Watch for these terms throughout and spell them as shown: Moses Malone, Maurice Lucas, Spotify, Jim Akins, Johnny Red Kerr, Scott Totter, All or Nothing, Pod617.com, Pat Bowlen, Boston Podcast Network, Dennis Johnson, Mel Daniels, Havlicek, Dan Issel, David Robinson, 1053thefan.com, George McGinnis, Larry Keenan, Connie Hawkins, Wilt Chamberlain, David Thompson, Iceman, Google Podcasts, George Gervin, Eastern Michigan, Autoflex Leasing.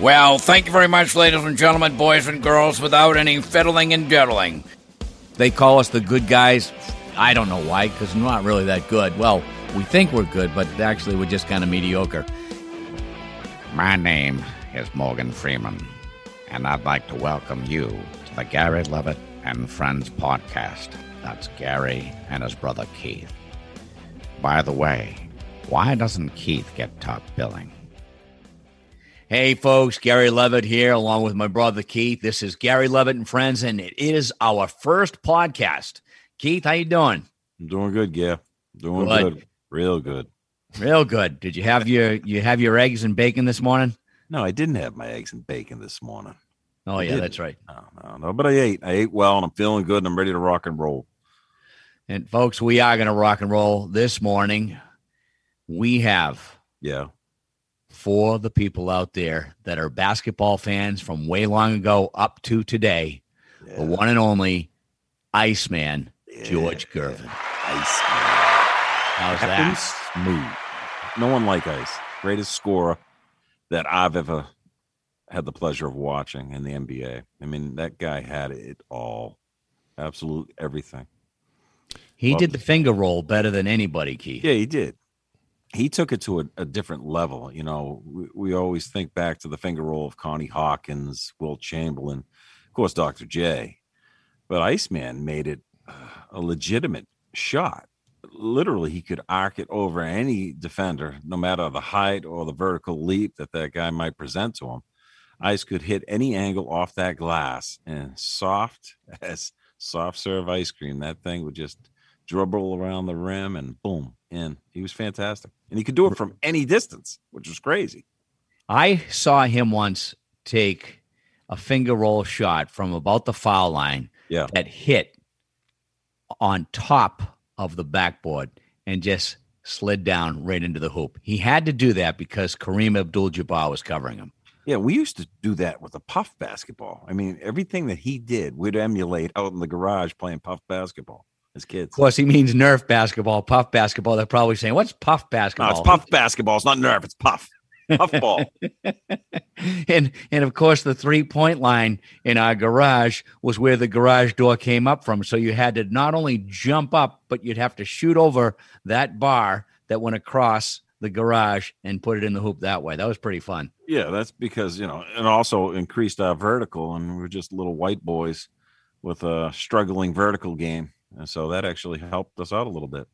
Well, thank you very much, ladies and gentlemen, boys and girls, without any fiddling and diddling. They call us the good guys. I don't know why, because we're not really that good. Well, we think we're good, but actually we're just kind of mediocre. My name is Morgan Freeman, and I'd like to welcome you to the Gary Lovett and Friends podcast. That's Gary and his brother Keith. By the way, why doesn't Keith get top billing? Hey folks, Gary Lovett here along with my brother Keith. This is Gary Lovett and Friends, and it is our first podcast. Keith, how you doing? I'm doing good, Gav. Doing good. Real good. Real good. Did you have your eggs and bacon this morning? No, I didn't have my eggs and bacon this morning. Oh, yeah, that's right. No, but I ate well, and I'm feeling good, and I'm ready to rock and roll. And folks, we are going to rock and roll this morning. We have... Yeah. For the people out there that are basketball fans from way long ago up to today, yeah. The one and only Iceman, yeah. George Gervin. Iceman. How's that? Smooth. No one like Ice. Greatest scorer that I've ever had the pleasure of watching in the NBA. I mean, that guy had it all. Absolute everything. He did the finger roll better than anybody, Keith. Yeah, he did. He took it to a different level. You know, we always think back to the finger roll of Connie Hawkins, Wilt Chamberlain, of course, Dr. J. But Iceman made it a legitimate shot. Literally, he could arc it over any defender, no matter the height or the vertical leap that guy might present to him. Ice could hit any angle off that glass, and soft as soft serve ice cream, that thing would just dribble around the rim and boom, in. He was fantastic. And he could do it from any distance, which was crazy. I saw him once take a finger roll shot from about the foul line, yeah, that hit on top of the backboard and just slid down right into the hoop. He had to do that because Kareem Abdul-Jabbar was covering him. Yeah, we used to do that with the Puff basketball. I mean, everything that he did, we'd emulate out in the garage playing Puff basketball as kids. Of course, he means Nerf basketball, Puff basketball. They're probably saying, what's Puff basketball? No, it's Puff basketball. It's not Nerf. It's Puff. Puff ball. And of course, the three-point line in our garage was where the garage door came up from. So you had to not only jump up, but you'd have to shoot over that bar that went across the garage and put it in the hoop that way. That was pretty fun. Yeah, that's because, you know, and also increased our vertical, and we were just little white boys with a struggling vertical game. And so that actually helped us out a little bit.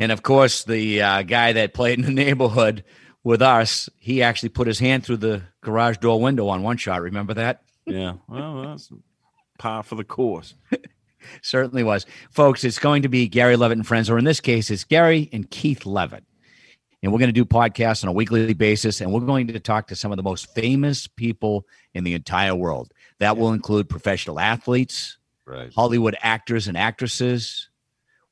And of course, the guy that played in the neighborhood with us, he actually put his hand through the garage door window on one shot. Remember that? Yeah. Well, that's par for the course. Certainly was. Folks, it's going to be Gary Lovett and Friends, or in this case, it's Gary and Keith Lovett. And we're going to do podcasts on a weekly basis, and we're going to talk to some of the most famous people in the entire world. That will include professional athletes, right, Hollywood actors and actresses,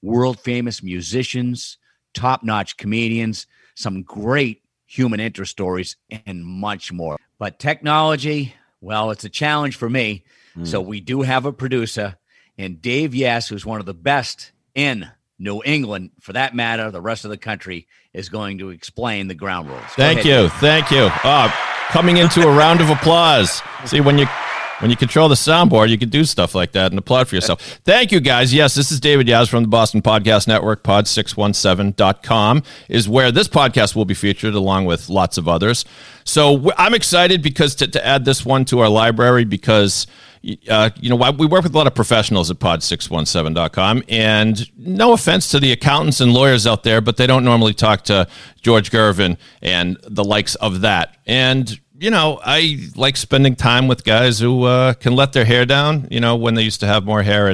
world-famous musicians, top-notch comedians, some great human interest stories, and much more. But technology, well, it's a challenge for me. So we do have a producer, and Dave Yaz, who's one of the best in New England, for that matter, the rest of the country, is going to explain the ground rules. Thank you. Coming into a round of applause. See, when you control the soundboard, you can do stuff like that and applaud for yourself. Thank you, guys. Yes, this is David Yaz from the Boston Podcast Network. Pod617.com is where this podcast will be featured, along with lots of others. So I'm excited because to add this one to our library, because you know, we work with a lot of professionals at pod617.com, and no offense to the accountants and lawyers out there, but they don't normally talk to George Gervin and the likes of that. And, you know, I like spending time with guys who can let their hair down, you know, when they used to have more hair.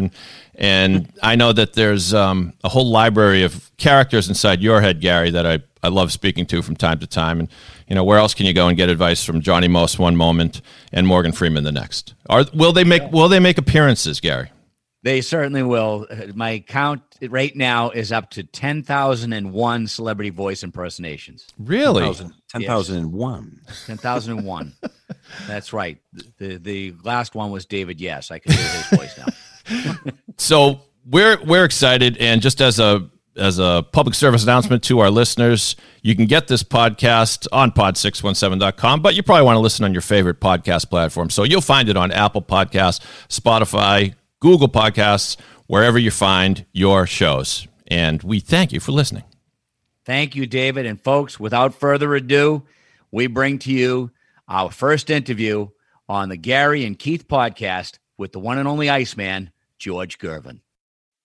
And I know that there's a whole library of characters inside your head, Gary, that I love speaking to from time to time. And, you know, where else can you go and get advice from Johnny Most one moment and Morgan Freeman the next? Will they make appearances, Gary? They certainly will. My count right now is up to 10,001 celebrity voice impersonations. Really? 10,001. 10,001. That's right. The last one was David Yaz. I can hear his voice now. So we're excited, and just as a as a public service announcement to our listeners, you can get this podcast on pod617.com, but you probably want to listen on your favorite podcast platform. So you'll find it on Apple Podcasts, Spotify, Google Podcasts, wherever you find your shows. And we thank you for listening. Thank you, David. And folks, without further ado, we bring to you our first interview on the Gary and Keith podcast with the one and only Iceman, George Gervin.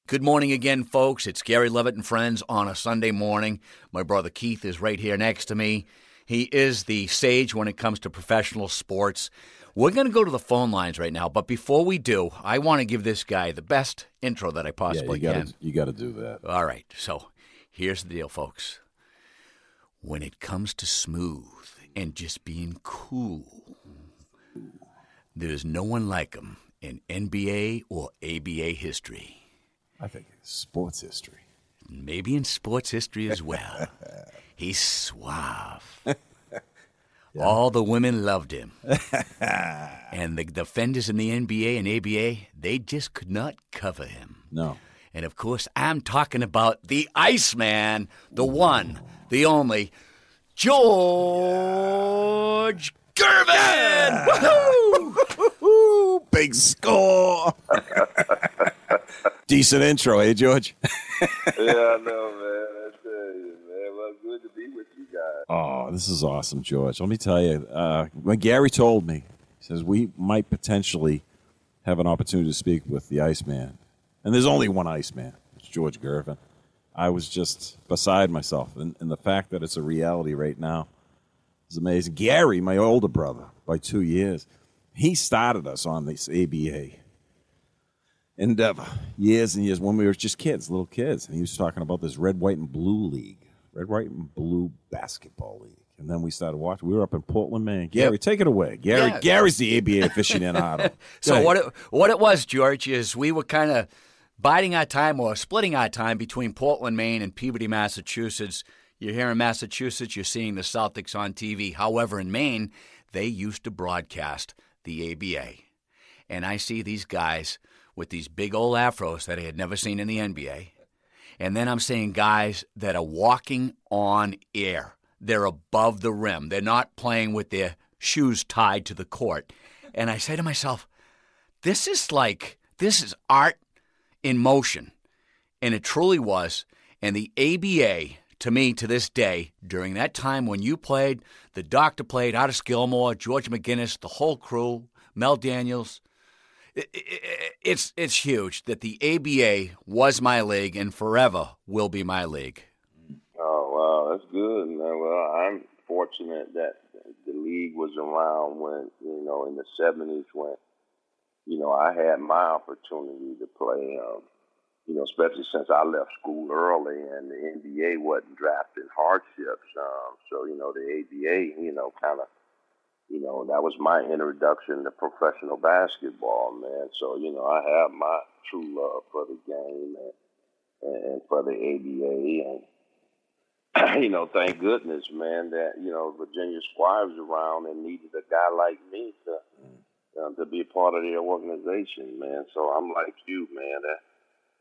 Good morning again, folks. It's Gary Lovett and friends on a Sunday morning. My brother Keith is right here next to me. He is the sage when it comes to professional sports. We're going to go to the phone lines right now, but before we do, I want to give this guy the best intro that I possibly can. You got to do that. All right, so here's the deal, folks. When it comes to smooth and just being cool, there's no one like him in NBA or ABA history. I think sports history. Maybe in sports history as well. He's suave. Yeah. All the women loved him. And the defenders in the NBA and ABA, they just could not cover him. No. And, of course, I'm talking about the Iceman, the one, the only, George Gervin! Yeah. Woohoo! Big score! Decent intro, eh, George? Yeah, I know, man. I tell you, man. Well, good to be with you guys. Oh, this is awesome, George. Let me tell you, when Gary told me, he says, we might potentially have an opportunity to speak with the Iceman. And there's only one Iceman. It's George Gervin. I was just beside myself. And the fact that it's a reality right now is amazing. Gary, my older brother, by 2 years, he started us on this ABA endeavor years and years when we were just kids, little kids. And he was talking about this red, white, and blue league, red, white, and blue basketball league. And then we started watching. We were up in Portland, Maine. Gary, take it away. Gary, yeah. Gary's the ABA aficionado. So ahead. What it was, George, is we were kind of biding our time or splitting our time between Portland, Maine, and Peabody, Massachusetts. You're here in Massachusetts. You're seeing the Celtics on TV. However, in Maine, they used to broadcast the ABA. And I see these guys with these big old afros that I had never seen in the NBA. And then I'm seeing guys that are walking on air. They're above the rim. They're not playing with their shoes tied to the court. And I say to myself, this is art in motion. And it truly was. And the ABA, to me, to this day, during that time when you played, the doctor played, Artis Gilmore, George McGinnis, the whole crew, Mel Daniels, It's huge that the ABA was my league and forever will be my league. Oh, wow, that's good, man. Well, I'm fortunate that the league was around when, in the 70s when, I had my opportunity to play, especially since I left school early and the NBA wasn't drafting hardships. So, the ABA, that was my introduction to professional basketball, man. So, I have my true love for the game and for the ABA. And, thank goodness, man, that, Virginia Squires around and needed a guy like me to be a part of their organization, man. So I'm like you, man.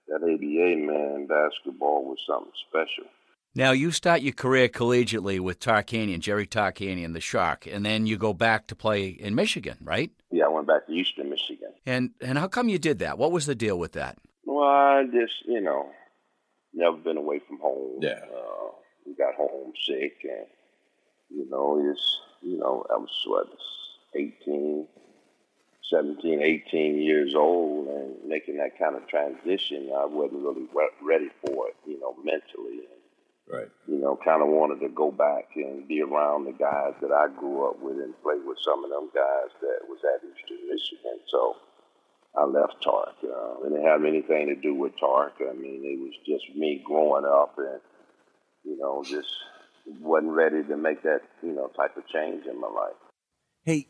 That ABA, man, basketball was something special. Now, you start your career collegiately with Tarkanian, Jerry Tarkanian, the Shark, and then you go back to play in Michigan, right? Yeah, I went back to Eastern Michigan. And how come you did that? What was the deal with that? Well, I just, never been away from home. Yeah. We got homesick, and, I was, 18 years old, and making that kind of transition, I wasn't really ready for it, mentally. Right. Kind of wanted to go back and be around the guys that I grew up with and play with some of them guys that was at Eastern Michigan. So I left Tark. It didn't have anything to do with Tark. I mean, it was just me growing up and, just wasn't ready to make that, type of change in my life. Hey,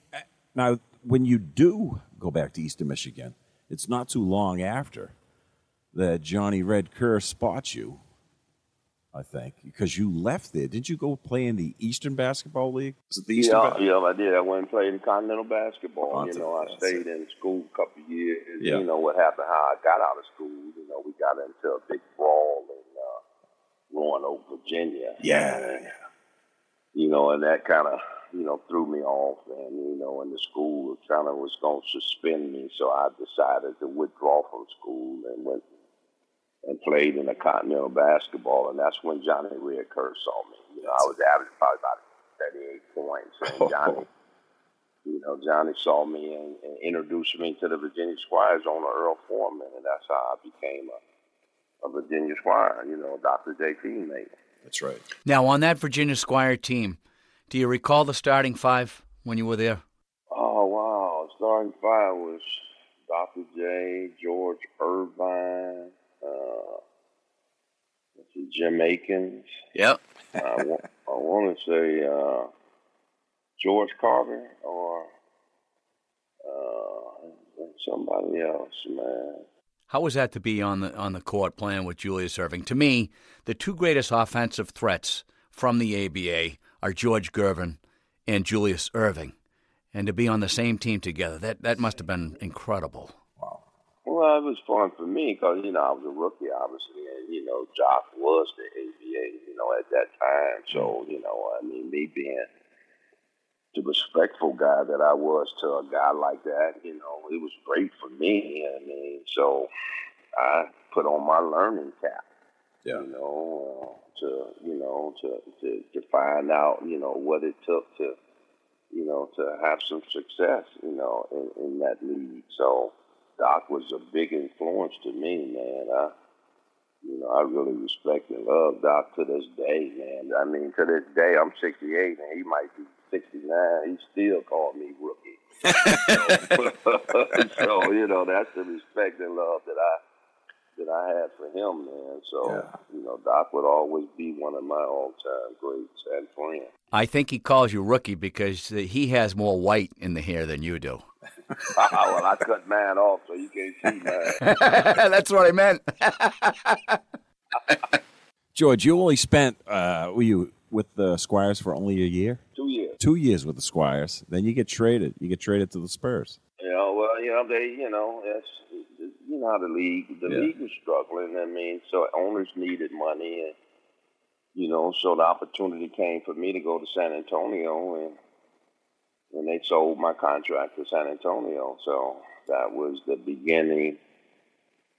now, when you do go back to Eastern Michigan, it's not too long after that Johnny Red Kerr spots you. I think, because you left there. Didn't you go play in the Eastern Basketball League? Was it the Eastern Basketball League? Yeah, I did. I went and played in Continental Basketball. I stayed in school a couple of years. Yeah. What happened, how I got out of school, we got into a big brawl. And Roanoke, Virginia. Yeah. And, you know, and that kind of, you know, threw me off. And, you know, and the school kind of was going to suspend me, so I decided to withdraw from school and went and played in the Continental Basketball. And that's when Johnny Red Kerr saw me. You know, I was averaging probably about 38 points. And Johnny, you know, Johnny saw me and introduced me to the Virginia Squires on the Earl Foreman, and that's how I became a Virginia Squire, you know, Dr. J teammate. That's right. Now, on that Virginia Squire team, do you recall the starting five when you were there? Oh, wow. Starting five was Dr. J, George Gervin, Jim Akins. Yep. I want to say George Carter or somebody else, man. How was that to be on the court playing with Julius Erving? To me, the two greatest offensive threats from the ABA are George Gervin and Julius Erving. And to be on the same team together, that must have been incredible. Wow. Well, it was fun for me because, you know, I was a rookie, obviously, and, you know, Jock was the ABA, you know, at that time. So, you know, I mean, me being the respectful guy that I was to a guy like that, you know, it was great for me. I mean, so I put on my learning cap, you know, to find out, you know, what it took to, you know, to have some success, you know, in that league. So Doc was a big influence to me, man. You know, I really respect and love Doc to this day, man. I mean, to this day, I'm 68, and he might be 69. He still called me rookie. So, you know, that's the respect and love that I had for him, man. So, you know, Doc would always be one of my all-time greats and friends. I think he calls you rookie because he has more white in the hair than you do. Well, I cut mine off so you can't see mine. That's what I meant. George, you only spent, were you with the Squires for only a year? 2 years. 2 years with the Squires. Then you get traded. You get traded to the Spurs. Yeah, well, you know, you know how the league was struggling. I mean, so owners needed money, and you know, so the opportunity came for me to go to San Antonio, and they sold my contract to San Antonio. So that was the beginning,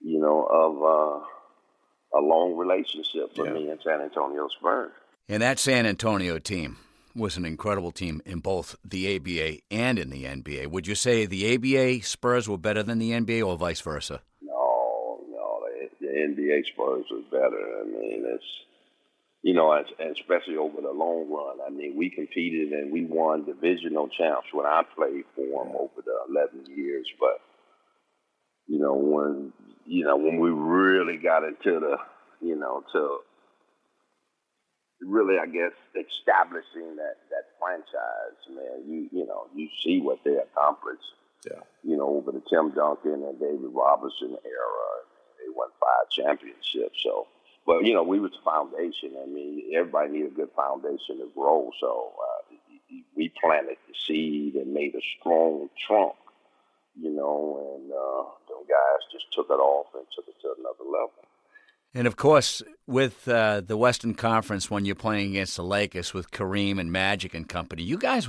you know, of a long relationship for me and San Antonio Spurs. And that San Antonio team was an incredible team in both the ABA and in the NBA. Would you say the ABA Spurs were better than the NBA or vice versa? No, the NBA Spurs was better. I mean, it's, you know, and especially over the long run. I mean, we competed and we won divisional champs when I played for them over the 11 years. But, you know, when we really got into really, I guess, establishing that franchise, man, you see what they accomplished, you know, over the Tim Duncan and David Robinson era. They won 5 championships. So, but, you know, we was the foundation. I mean, everybody needed a good foundation to grow. So we planted the seed and made a strong trunk, you know, and them guys just took it off and took it to another level. And, of course, with the Western Conference, when you're playing against the Lakers with Kareem and Magic and company, you guys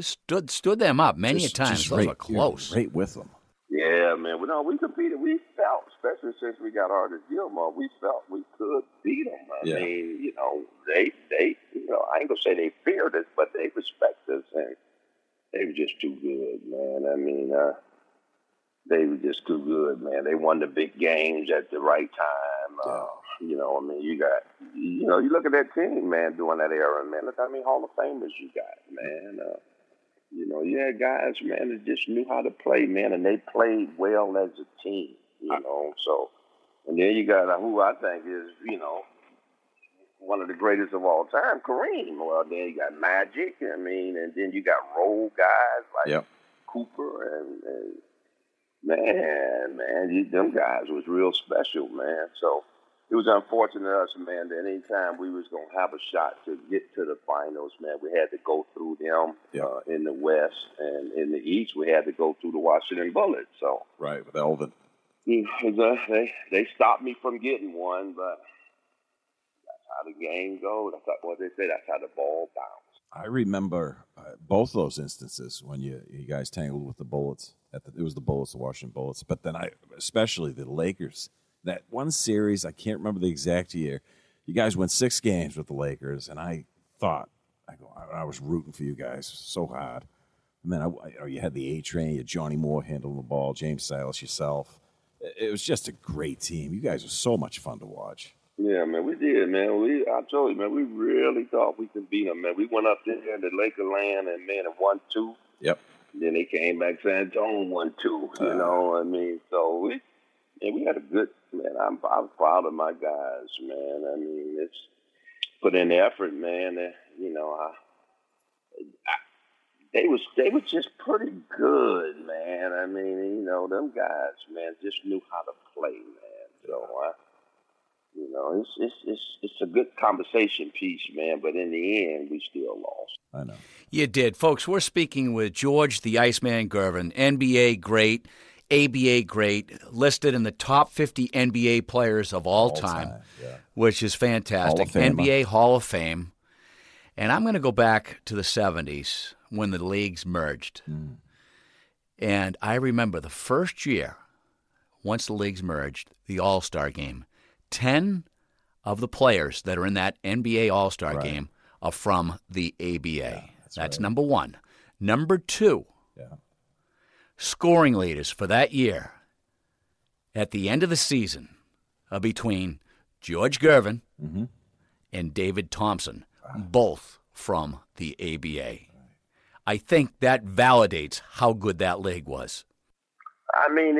stood them up many a time. Those were close. Right with them. Yeah, man. Well, no, we competed. We felt, especially since we got Artis Gilmore, we felt we could beat them. I mean, you know, they, you know, I ain't going to say they feared us, but they respect us, and they were just too good, man. I mean, they were just too good, man. They won the big games at the right time. You know, I mean, you look at that team, man, during that era, man. Look how many Hall of Famers you got, man. You know, you had guys, man, that just knew how to play, man, and they played well as a team, you know. So, and then you got who I think is, you know, one of the greatest of all time, Kareem. Well, then you got Magic, I mean, and then you got role guys like Cooper and Man, them guys was real special, man. So it was unfortunate to us, man, that any time we was going to have a shot to get to the finals, man, we had to go through them in the West. And in the East, we had to go through the Washington Bullets. So. Right, with Elvin. They stopped me from getting one, but how the game goes. I thought, well, they say that's how the ball bounced. I remember both those instances when you guys tangled with the Bullets. It was the Bullets, the Washington Bullets. But then especially the Lakers. That one series, I can't remember the exact year. You guys went 6 games with the Lakers, and I was rooting for you guys so hard. And then you had the A-Train, you had Johnny Moore handling the ball, James Silas, yourself. It was just a great team. You guys were so much fun to watch. Yeah, man, we did, man. I told you, man, we really thought we could beat them, man. We went up there in the Laker land and, man, it 1-2. Yep. Then they came back San Antonio 1-2, you know what I mean? So we had a good, man, I'm proud of my guys, man. I mean, it's put in the effort, man. And, you know, they was just pretty good, man. I mean, you know, them guys, man, just knew how to play, man. So, you know, it's a good conversation piece, man, but in the end, we still lost. I know. You did. Folks, we're speaking with George the Iceman Gervin, NBA great, ABA great, listed in the top 50 NBA players of all time. Yeah. Which is fantastic. NBA Hall of Fame. And I'm going to go back to the 70s when the leagues merged. Mm. And I remember the first year, once the leagues merged, the All-Star Game. 10 of the players that are in that NBA All-Star game are from the ABA. Yeah, that's right. Number one. Number two, scoring leaders for that year at the end of the season are between George Gervin and David Thompson, both from the ABA. Right. I think that validates how good that league was. I mean,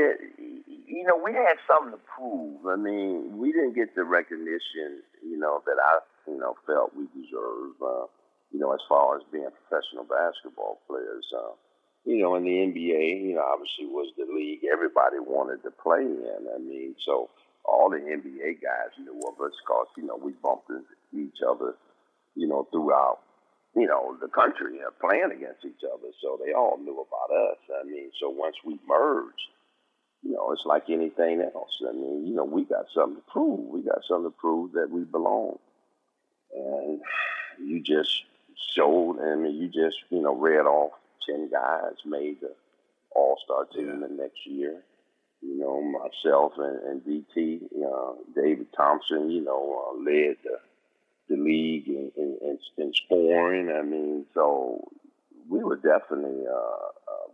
you know, we had something to prove. I mean, we didn't get the recognition, you know, that I, you know, felt we deserved, you know, as far as being professional basketball players. You know, in the NBA, you know, obviously was the league everybody wanted to play in. I mean, so all the NBA guys knew of us because, you know, we bumped into each other, you know, throughout, you know, the country playing against each other. So they all knew about us. I mean, so once we merged, you know, it's like anything else. I mean, you know, we got something to prove. We got something to prove that we belong. And you just showed, I mean, you just, you know, read off 10 guys, made the All-Star team the next year. You know, myself and DT, David Thompson, you know, led the league in scoring. I mean, so we were definitely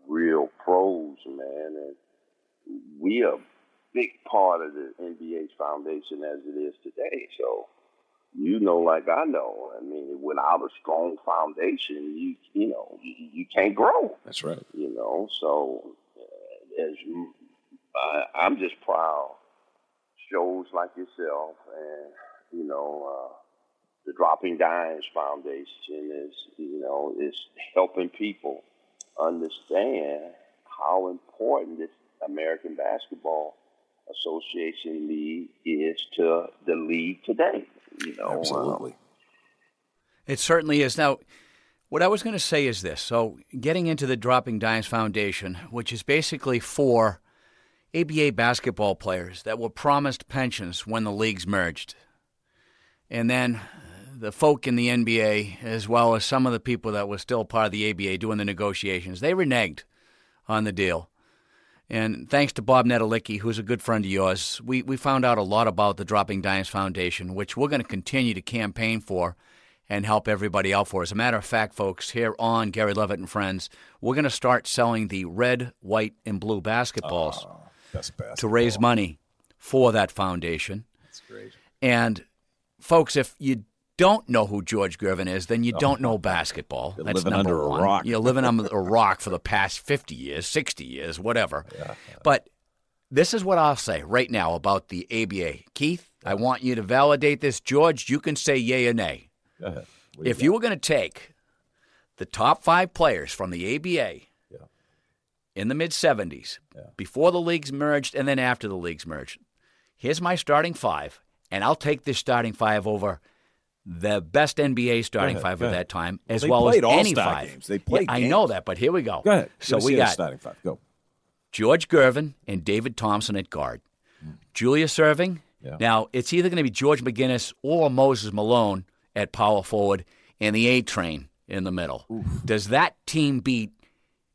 real pros, man, and we are a big part of the NBA's foundation as it is today. So, you know, like I know, I mean, without a strong foundation, you know, you can't grow. That's right. You know, so I'm just proud. Shows like yourself and, you know, the Dropping Dimes Foundation is, you know, is helping people understand how important this American Basketball Association League is to the league today. You know, absolutely. It certainly is. Now, what I was going to say is this. So getting into the Dropping Dimes Foundation, which is basically for ABA basketball players that were promised pensions when the leagues merged. And then the folk in the NBA, as well as some of the people that were still part of the ABA doing the negotiations, they reneged on the deal. And thanks to Bob Nedelicki, who's a good friend of yours, we found out a lot about the Dropping Dimes Foundation, which we're going to continue to campaign for and help everybody out for. As a matter of fact, folks, here on Gary Lovett and Friends, we're going to start selling the red, white, and blue basketballs to raise money for that foundation. That's great. And, folks, if you don't know who George Gervin is, then you don't know basketball. You're That's number one. Rock. You're living under a rock for the past 50 years, 60 years, whatever. Yeah. But this is what I'll say right now about the ABA. Keith, I want you to validate this. George, you can say yay or nay. Go ahead. If you were going to take the top 5 players from the ABA in the mid-'70s, before the leagues merged and then after the leagues merged, here's my starting 5, and I'll take this starting 5 over the best NBA starting five of that time, as well as any five. Games. They played I know that, but here we go. Go ahead. So we got starting five. Go. George Gervin and David Thompson at guard. Julius Erving Yeah. Now, it's either going to be George McGinnis or Moses Malone at power forward and the A train in the middle. Oof. Does that team beat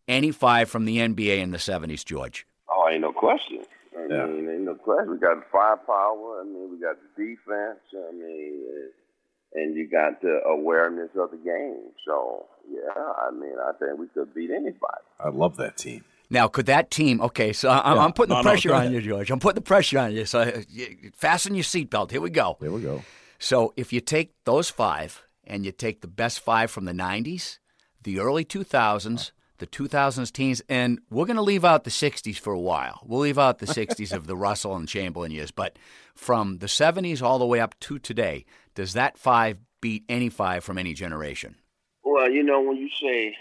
any five from the NBA in the 70s, George? Oh, ain't no question. I mean, ain't no question. We got firepower. I mean, we got defense. I mean, and you got the awareness of the game. So, yeah, I mean, I think we could beat anybody. I love that team. Now, could that team – okay, so I'm putting the pressure on you, George. I'm putting the pressure on you. So fasten your seatbelt. Here we go. Here we go. So if you take those five and you take the best five from the 90s, the early 2000s, the 2000s teens, and we're going to leave out the 60s for a while. We'll leave out the 60s of the Russell and Chamberlain years. But from the 70s all the way up to today, does that five beat any five from any generation? Well, you know, when you say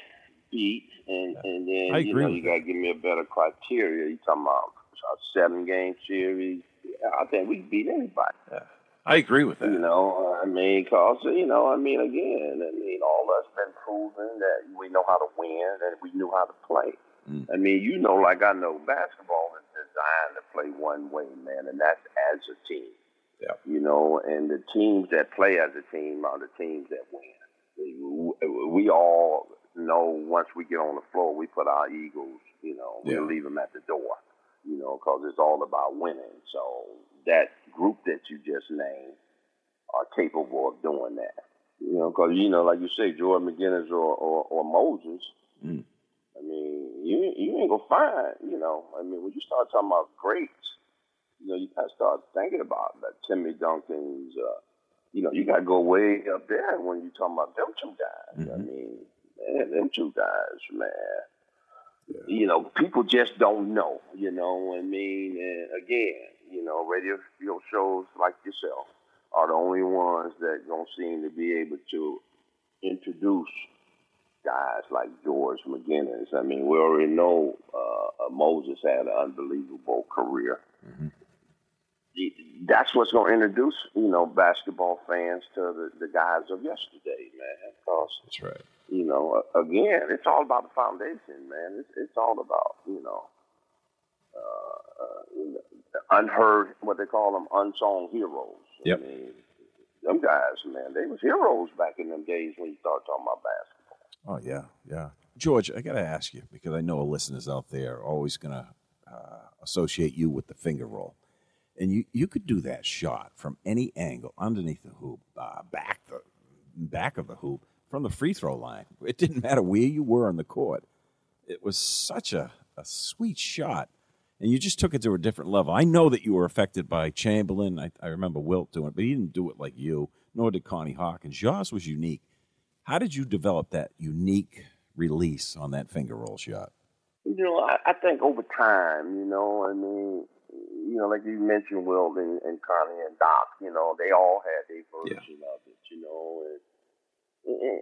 – And then, you know, you got to give me a better criteria. You're talking about a 7-game series. Yeah, I think we can beat anybody. Yeah, I agree with that. You know, I mean, because, you know, I mean, again, I mean, all of us been proven that we know how to win and we knew how to play. Mm. I mean, you know, like I know basketball is designed to play one way, man, and that's as a team. Yeah. You know, and the teams that play as a team are the teams that win. We all... No, once we get on the floor, we put our egos, you know, we leave them at the door, you know, because it's all about winning. So that group that you just named are capable of doing that, you know, because, you know, like you say, George McGinnis or Moses, I mean, you ain't going to find, you know, I mean, when you start talking about greats, you know, you got to start thinking about that Timmy Duncan's, you know, you got to go way up there when you're talking about them two guys. Mm-hmm. I mean, man, them two guys, man. Yeah. You know, people just don't know. You know what I mean? And again, you know, radio shows like yourself are the only ones that don't seem to be able to introduce guys like George McGinnis. I mean, we already know Moses had an unbelievable career. Mm-hmm. That's what's going to introduce, you know, basketball fans to the guys of yesterday, man. Because, that's right. You know, again, it's all about the foundation, man. It's all about, you know, unheard, what they call them, unsung heroes. Yep. I mean, them guys, man, they was heroes back in them days when you started talking about basketball. Oh, yeah. George, I got to ask you, because I know listeners out there are always going to associate you with the finger roll. And you could do that shot from any angle, underneath the hoop, back of the hoop, from the free throw line. It didn't matter where you were on the court. It was such a sweet shot, and you just took it to a different level. I know that you were affected by Chamberlain. I remember Wilt doing it, but he didn't do it like you, nor did Connie Hawkins. Yours was unique. How did you develop that unique release on that finger roll shot? You know, I think over time, you know, I mean, you know, like you mentioned, Will and Connie and Doc, you know, they all had their version of it, you know.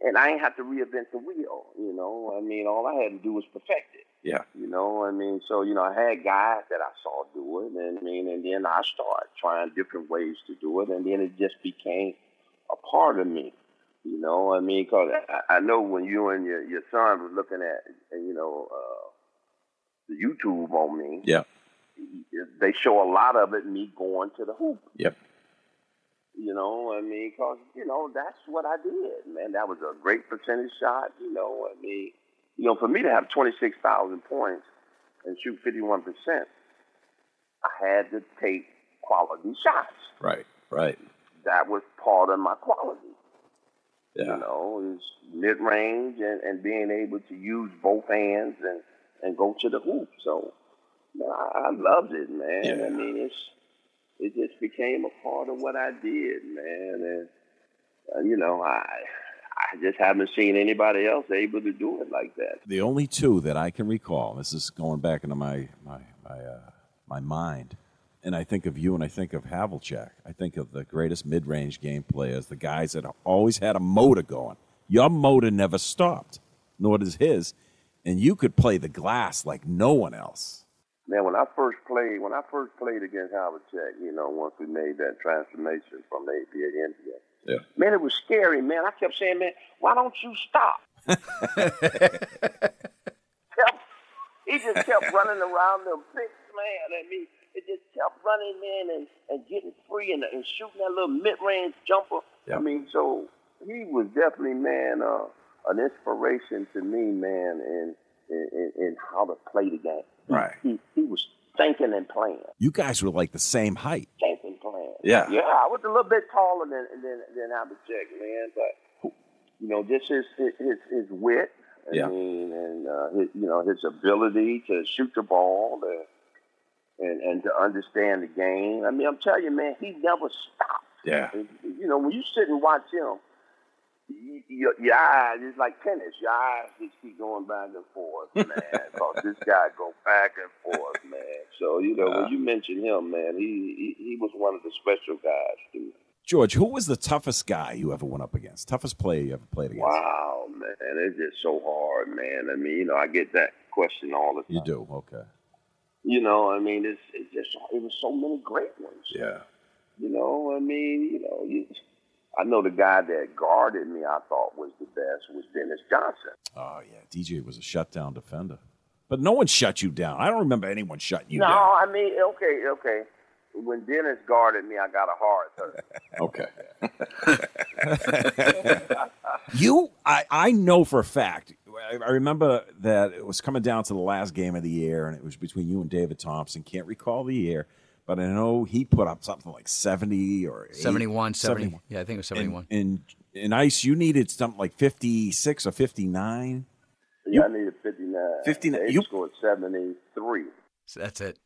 And I ain't have to reinvent the wheel, you know. I mean, all I had to do was perfect it. Yeah. You know, I mean, so, you know, I had guys that I saw do it, and I mean, and then I started trying different ways to do it, and then it just became a part of me, you know. I mean, because I know when you and your son were looking at, you know, the YouTube on me. Yeah. They show a lot of it, me going to the hoop. Yep. You know, I mean, because, you know, that's what I did, man. That was a great percentage shot, you know. I mean, you know, for me to have 26,000 points and shoot 51%, I had to take quality shots. Right. That was part of my quality. Yeah. You know, is mid-range and being able to use both hands and go to the hoop, so... I loved it, man. Yeah. I mean, it just became a part of what I did, man. And, you know, I just haven't seen anybody else able to do it like that. The only two that I can recall, this is going back into my mind, and I think of you and I think of Havlicek. I think of the greatest mid-range game players, the guys that always had a motor going. Your motor never stopped, nor does his. And you could play the glass like no one else. Man, when I first played against Havlicek, you know, once we made that transformation from the APA to NBA, man, it was scary, man. I kept saying, man, why don't you stop? He He just kept running around them, big man at me. It just kept running in and getting free and shooting that little mid-range jumper. Yep. I mean, so he was definitely, man, an inspiration to me, man, in how to play the game. Right. He was thinking and playing. You guys were like the same height. Thinking and playing. Yeah. Yeah, I was a little bit taller than Abhijit, man, but, you know, just his wit. I mean, and, his ability to shoot the ball, and to understand the game. I mean, I'm telling you, man, he never stopped. Yeah. You know, when you sit and watch him, your eyes, it's like tennis. Your eyes just keep going back and forth, man. Because this guy go back and forth, man. So, you know, when you mention him, man, he was one of the special guys, too. George, who was the toughest guy you ever went up against? Toughest player you ever played against? Wow, man. It's just so hard, man. I mean, you know, I get that question all the time. You do? Okay. You know, I mean, it was so many great ones. Yeah. You know, I mean, you know, I know the guy that guarded me I thought was the best was Dennis Johnson. Oh, yeah. DJ was a shutdown defender. But no one shut you down. I don't remember anyone shutting you down. No, I mean, okay. When Dennis guarded me, I got a hard third. Okay. I know for a fact. I remember that it was coming down to the last game of the year, and it was between you and David Thompson. Can't recall the year, but I know he put up something like 70 or 71. 71. Yeah, I think it was 71. And in Ice, you needed something like 56 or 59. Yeah, I needed 59. 59. You scored 73. So that's it.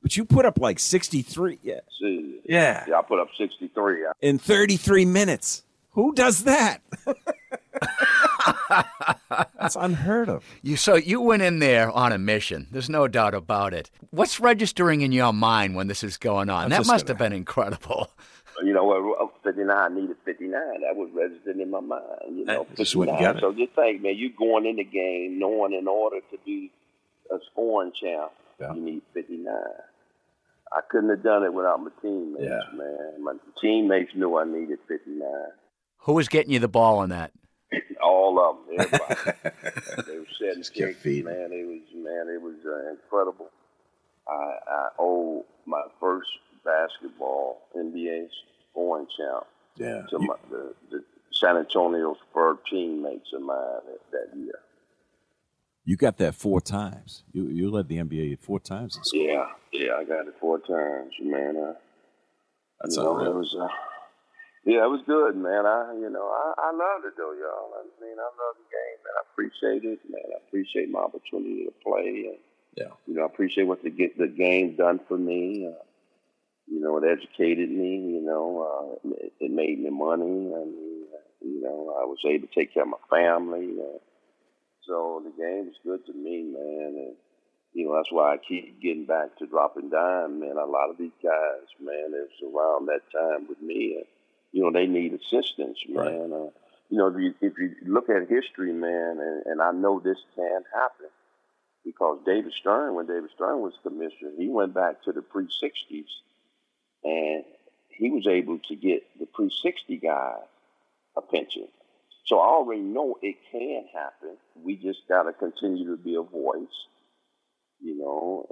But you put up like 63. Yeah. See, yeah, I put up 63. In 33 minutes. Who does that? That's unheard of. So you went in there on a mission. There's no doubt about it. What's registering in your mind when this is going on? That must have been incredible. You know, 59 needed 59. That was registered in my mind. You know, just wouldn't get it. So just think, man, you going in the game knowing in order to be a scoring champ, you need 59. I couldn't have done it without my teammates, man. My teammates knew I needed 59. Who was getting you the ball in that? All of them, everybody. They were setting kicks, man. It was incredible. I owe my first basketball NBA scoring champ to the San Antonio Spurs teammates of mine that year. You got that 4 times. You led the NBA 4 times in school. Yeah, I got it 4 times, man. That's unreal. Yeah, it was good, man. I loved it, though, y'all. I mean, I love the game, man. I appreciate it, man. I appreciate my opportunity to play. And, you know, I appreciate what the game done for me. You know, it educated me. You know, it made me money. I mean, you know, I was able to take care of my family. So the game was good to me, man. And, you know, that's why I keep getting back to dropping dime, man. A lot of these guys, man, it was around that time with me. And, you know, they need assistance, man. Right. You know, if you look at history, man, and I know this can happen, because David Stern, when David Stern was commissioner, he went back to the pre-60s, and he was able to get the pre-60 guy a pension. So I already know it can happen. We just got to continue to be a voice, you know,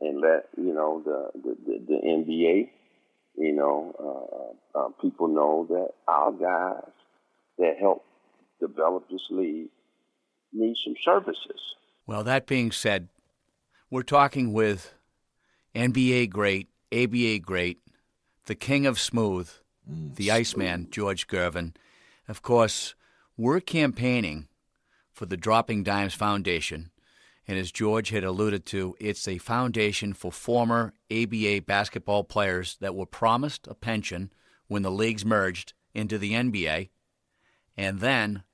and let, you know, the NBA, you know, people know that our guys that help develop this league need some services. Well, that being said, we're talking with NBA great, ABA great, the king of smooth, the Iceman, George Gervin. Of course, we're campaigning for the Dropping Dimes Foundation. And as George had alluded to, it's a foundation for former ABA basketball players that were promised a pension when the leagues merged into the NBA. And then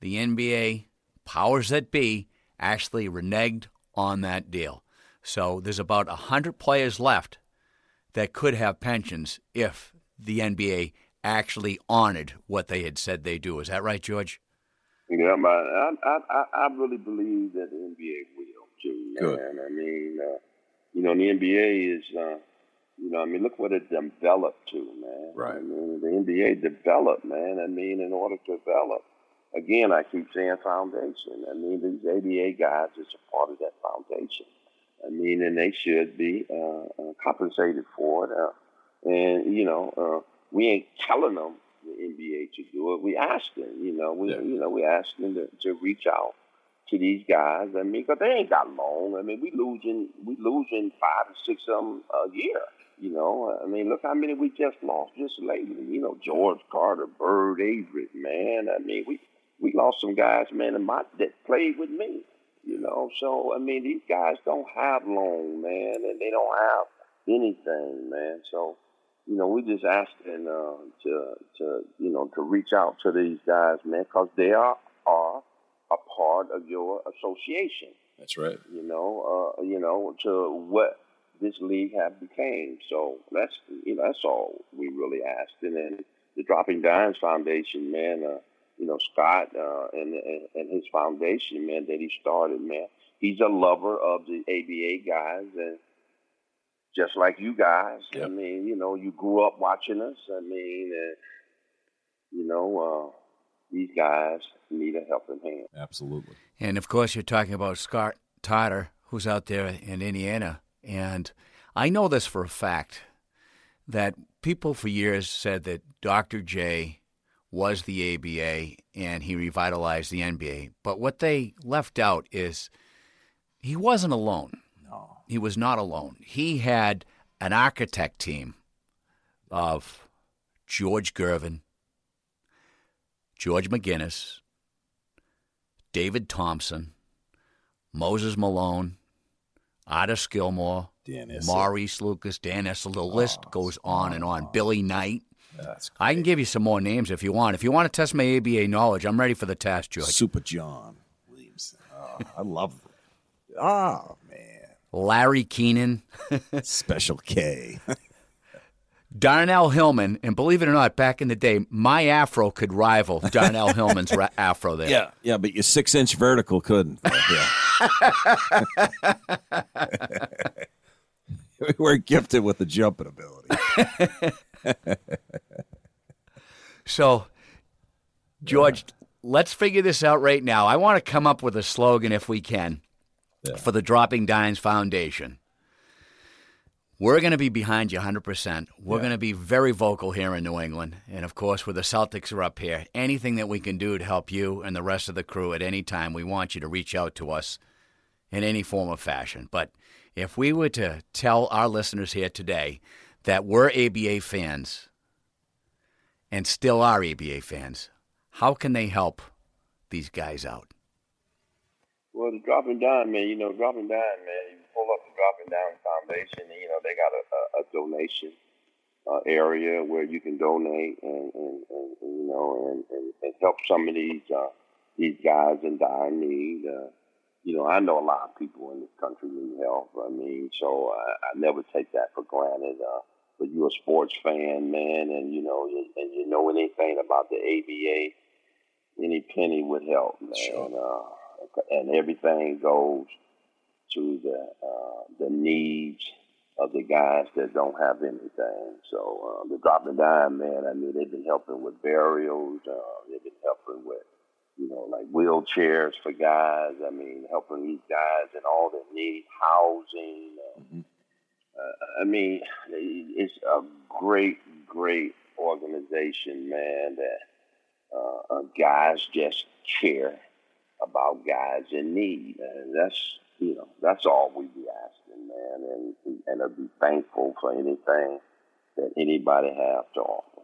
the NBA powers that be actually reneged on that deal. So there's about 100 players left that could have pensions if the NBA actually honored what they had said they do. Is that right, George? Yeah, man. I really believe that the NBA will too, man. Good. I mean, you know, the NBA is, you know, I mean, look what it developed to, man. Right. I mean, the NBA developed, man. I mean, in order to develop, again, I keep saying foundation. I mean, these ABA guys is a part of that foundation. I mean, and they should be compensated for it. And, you know, we ain't telling them the NBA to do it. We ask them, you know, we ask them to reach out to these guys. I mean, because they ain't got long. I mean, we losing 5 or 6 of them a year. You know, I mean, look how many we just lost just lately. You know, George Carter, Bird, Averett, man. I mean, we lost some guys, man, that played with me. You know, so, I mean, these guys don't have long, man, and they don't have anything, man. So, you know, we just asking to reach out to these guys, man, because they are a part of your association. That's right. You know, to what this league have became. So that's, you know, that's all we really asked. And then the Dropping Dimes Foundation, man, you know, Scott and his foundation, man, that he started, man, he's a lover of the ABA guys, and just like you guys, yep. I mean, you know, you grew up watching us. I mean, you know, these guys need a helping hand. Absolutely. And, of course, you're talking about Scott Totter, who's out there in Indiana. And I know this for a fact, that people for years said that Dr. J was the ABA and he revitalized the NBA. But what they left out is he wasn't alone. No. He was not alone. He had an architect team of George Gervin, George McGinnis, David Thompson, Moses Malone, Artis Gilmore, Maurice Lucas, Dan Issel. The list goes on and on. Billy Knight. That's great. I can give you some more names if you want. If you want to test my ABA knowledge, I'm ready for the test, George. Super John Williamson. Oh, I love that. Oh, man. Larry Keenan. Special K. Darnell Hillman. And believe it or not, back in the day, my afro could rival Darnell Hillman's afro there. Yeah, yeah, but your 6-inch vertical couldn't. Yeah. We were gifted with the jumping ability. So, George, let's figure this out right now. I want to come up with a slogan, if we can, for the Dropping Dimes Foundation. We're going to be behind you 100%. We're going to be very vocal here in New England. And, of course, where the Celtics are up here, anything that we can do to help you and the rest of the crew at any time, we want you to reach out to us in any form or fashion. But if we were to tell our listeners here today that we're ABA fans and still are ABA fans, how can they help these guys out? Well, the Dropping Dime, man, you know, Dropping Dime, man, up the Dropping Dimes Foundation, and, you know, they got a donation area where you can donate and you know, and help some of these guys in dire need. You know, I know a lot of people in this country need help. I mean, so I never take that for granted. But you're a sports fan, man, and you know, anything about the ABA, any penny would help, man. Sure. And everything goes to the needs of the guys that don't have anything. So the Dropping Dime, man, I mean, they've been helping with burials. They've been helping with, you know, like wheelchairs for guys. I mean, helping these guys and all that need housing. I mean, it's a great, great organization, man, that guys just care about guys in need. And that's, you know, that's all we be asking, man, and I'd be thankful for anything that anybody have to offer.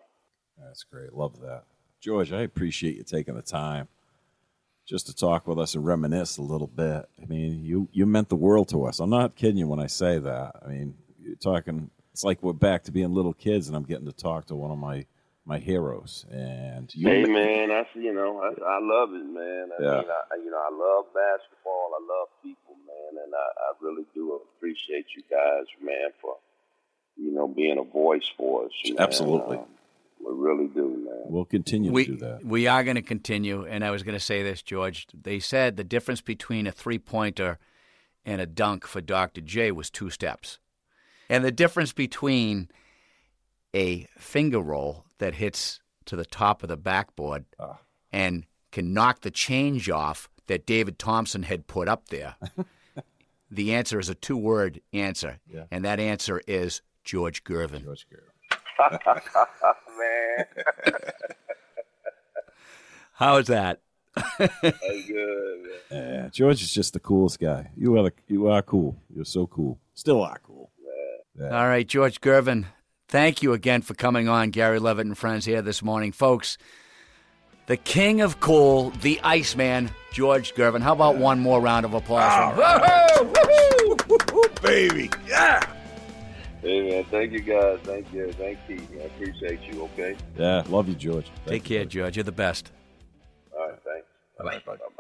That's great. Love that. George, I appreciate you taking the time just to talk with us and reminisce a little bit. I mean, you meant the world to us. I'm not kidding you when I say that. I mean, you're talking, it's like we're back to being little kids, and I'm getting to talk to one of my heroes. And hey, man, I love it, man. I mean, I love basketball. I love people, man, and I really do appreciate you guys, man, for, you know, being a voice for us. Absolutely. We really do, man. We'll continue to do that. We are going to continue, and I was going to say this, George. They said the difference between a three-pointer and a dunk for Dr. J was 2 steps. And the difference between a finger roll that hits to the top of the backboard and can knock the change off that David Thompson had put up there? The answer is a two-word answer, yeah. And that answer is George Gervin. George Gervin. Man. How is that? Good. Yeah, George is just the coolest guy. You are cool. You're so cool. Still are cool. Yeah. Yeah. All right, George Gervin, thank you again for coming on Gary Lovett and Friends here this morning. Folks, the king of cool, the Iceman, George Gervin. How about one more round of applause? All right. Woo-hoo! Woo-hoo! Baby, yeah! Hey, man, thank you, guys. Thank you. Thank you. I appreciate you, okay? Yeah, love you, George. Take care, George. You're the best. All right, thanks. Bye-bye.